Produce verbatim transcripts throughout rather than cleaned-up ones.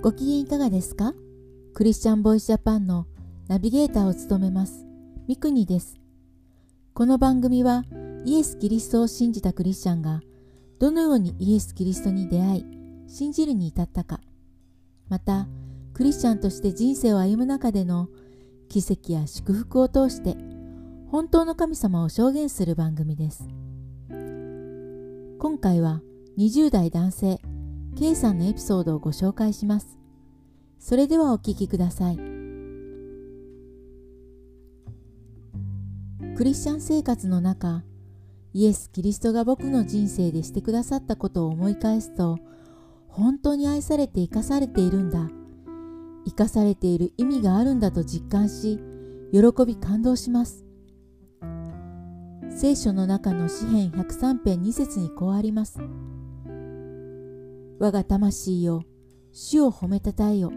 ご機嫌いかがですか？クリスチャンボイスジャパンのナビゲーターを務めますミクニです。この番組はイエス・キリストを信じたクリスチャンがどのようにイエス・キリストに出会い信じるに至ったか、またクリスチャンとして人生を歩む中での奇跡や祝福を通して本当の神様を証言する番組です。今回はにじゅう代男性 K さんのエピソードをご紹介します。それではお聞きください。クリスチャン生活の中、イエス・キリストが僕の人生でしてくださったことを思い返すと、本当に愛されて生かされているんだ、生かされている意味があるんだと実感し、喜び感動します。聖書の中の詩編ひゃくさん編に節にこうあります。我が魂よ、主を褒めたたえよ、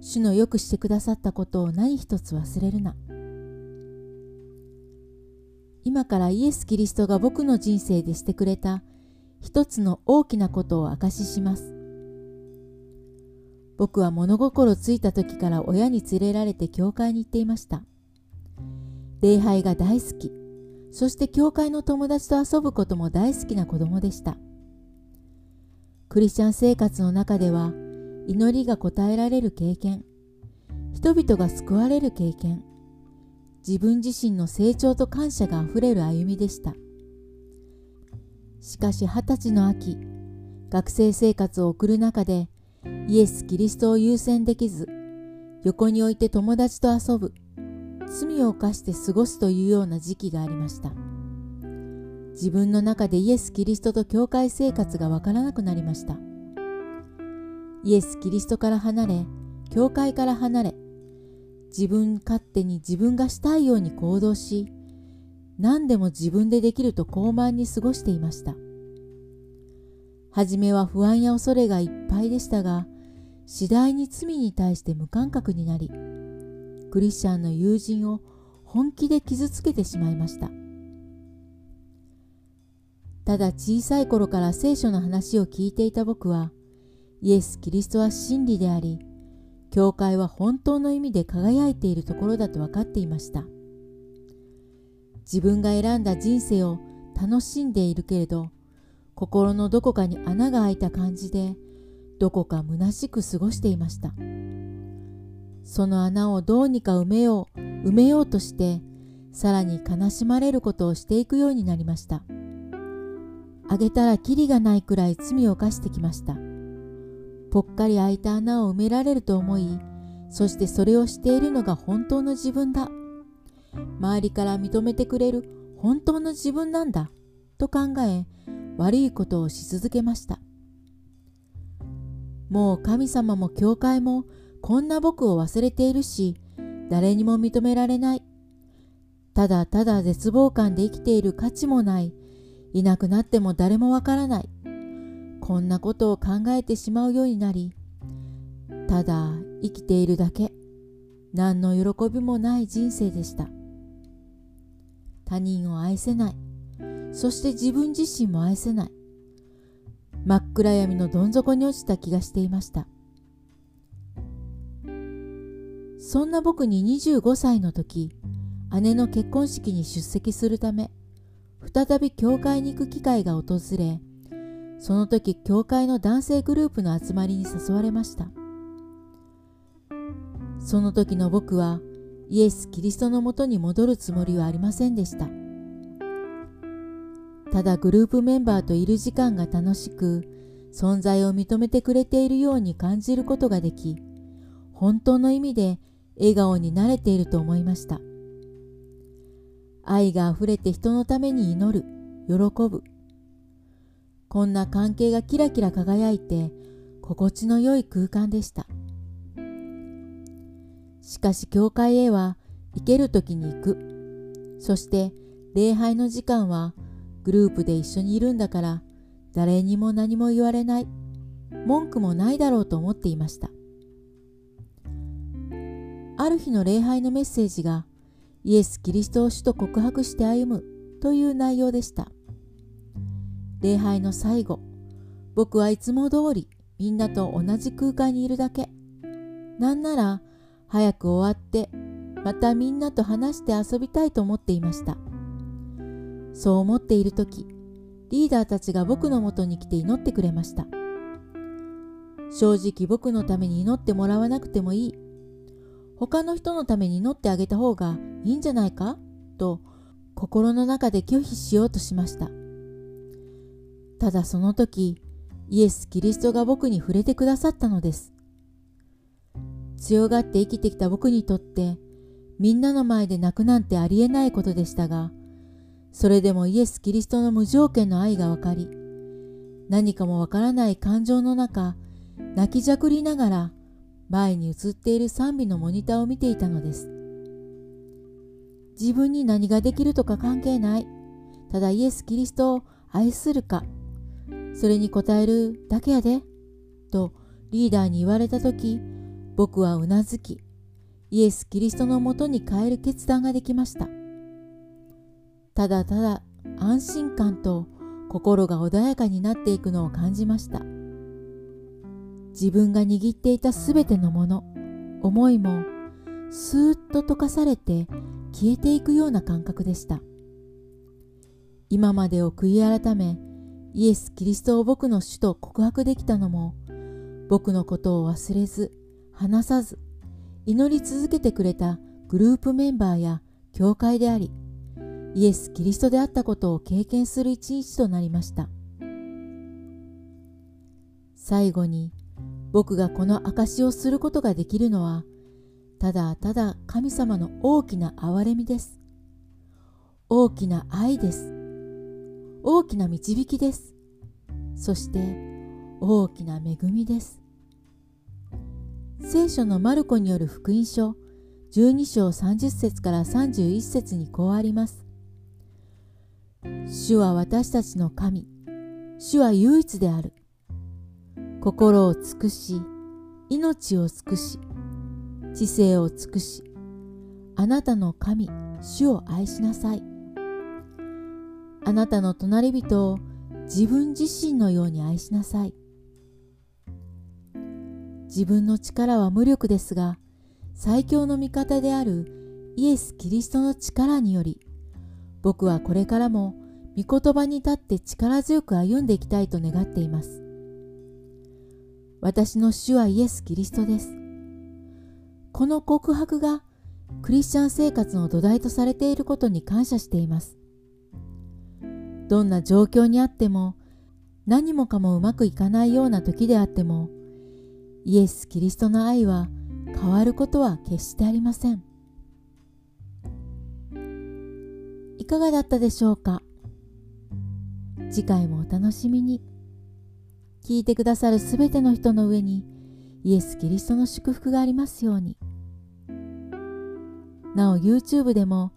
主のよくしてくださったことを何一つ忘れるな。今からイエス・キリストが僕の人生でしてくれた一つの大きなことを証しします。僕は物心ついた時から親に連れられて教会に行っていました。礼拝が大好き、そして教会の友達と遊ぶことも大好きな子供でした。クリスチャン生活の中では、祈りが応えられる経験、人々が救われる経験、自分自身の成長と感謝があふれる歩みでした。しかし二十歳の秋、学生生活を送る中で、イエス・キリストを優先できず、横に置いて友達と遊ぶ、罪を犯して過ごすというような時期がありました。自分の中でイエス・キリストと教会生活がわからなくなりました。イエス・キリストから離れ、教会から離れ、自分勝手に自分がしたいように行動し、何でも自分でできると傲慢に過ごしていました。はじめは不安や恐れがいっぱいでしたが、次第に罪に対して無感覚になり、クリスチャンの友人を本気で傷つけてしまいました。ただ小さい頃から聖書の話を聞いていた僕は、イエス・キリストは真理であり、教会は本当の意味で輝いているところだと分かっていました。自分が選んだ人生を楽しんでいるけれど、心のどこかに穴が開いた感じで、どこか虚しく過ごしていました。その穴をどうにか埋めよう、埋めようとして、さらに悲しまれることをしていくようになりました。あげたらキリがないくらい罪を犯してきました。ぽっかり開いた穴を埋められると思い、そしてそれをしているのが本当の自分だ。周りから認めてくれる本当の自分なんだ、と考え、悪いことをし続けました。もう神様も教会も、こんな僕を忘れているし、誰にも認められない。ただただ絶望感で生きている価値もない。いなくなっても誰もわからない。こんなことを考えてしまうようになり、ただ生きているだけ。何の喜びもない人生でした。他人を愛せない。そして自分自身も愛せない。真っ暗闇のどん底に落ちた気がしていました。そんな僕ににじゅうごさいの時、姉の結婚式に出席するため、再び教会に行く機会が訪れ、その時教会の男性グループの集まりに誘われました。その時の僕は、イエス・キリストのもとに戻るつもりはありませんでした。ただグループメンバーといる時間が楽しく、存在を認めてくれているように感じることができ、本当の意味で、笑顔に慣れていると思いました。愛があふれて人のために祈る、喜ぶ。こんな関係がキラキラ輝いて心地の良い空間でした。しかし教会へは行ける時に行く。そして礼拝の時間はグループで一緒にいるんだから誰にも何も言われない。文句もないだろうと思っていました。ある日の礼拝のメッセージがイエス・キリストを主と告白して歩むという内容でした。礼拝の最後、僕はいつも通りみんなと同じ空間にいるだけ。なんなら早く終わってまたみんなと話して遊びたいと思っていました。そう思っているとき、リーダーたちが僕のもとに来て祈ってくれました。正直僕のために祈ってもらわなくてもいい。他の人のために祈ってあげた方がいいんじゃないかと心の中で拒否しようとしました。ただその時、イエス・キリストが僕に触れてくださったのです。強がって生きてきた僕にとって、みんなの前で泣くなんてありえないことでしたが、それでもイエス・キリストの無条件の愛がわかり、何かもわからない感情の中、泣きじゃくりながら、前に映っている賛美のモニターを見ていたのです。自分に何ができるとか関係ない。ただイエス・キリストを愛するか、それに応えるだけやで、とリーダーに言われたとき、僕はうなずき、イエス・キリストのもとに帰る決断ができました。ただただ安心感と心が穏やかになっていくのを感じました。自分が握っていたすべてのもの、思いも、スーッと溶かされて消えていくような感覚でした。今までを悔い改め、イエス・キリストを僕の主と告白できたのも、僕のことを忘れず、離さず、祈り続けてくれたグループメンバーや教会であり、イエス・キリストであったことを経験する一日となりました。最後に、僕がこの証しをすることができるのは、ただただ神様の大きな憐れみです。大きな愛です。大きな導きです。そして大きな恵みです。聖書のマルコによる福音書じゅうに章さんじゅっ節からさんじゅういっ節にこうあります。主は私たちの神、主は唯一である。心を尽くし、命を尽くし、知性を尽くし、あなたの神、主を愛しなさい。あなたの隣人を自分自身のように愛しなさい。自分の力は無力ですが、最強の味方であるイエス・キリストの力により、僕はこれからも御言葉に立って力強く歩んでいきたいと願っています。私の主はイエス・キリストです。この告白がクリスチャン生活の土台とされていることに感謝しています。どんな状況にあっても、何もかもうまくいかないような時であっても、イエス・キリストの愛は変わることは決してありません。いかがだったでしょうか。次回もお楽しみに。聞いてくださるすべての人の上に、イエス・キリストの祝福がありますように。なお YouTube でも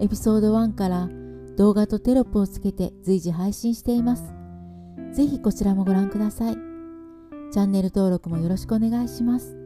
エピソードいちから動画とテロップをつけて随時配信しています。ぜひこちらもご覧ください。チャンネル登録もよろしくお願いします。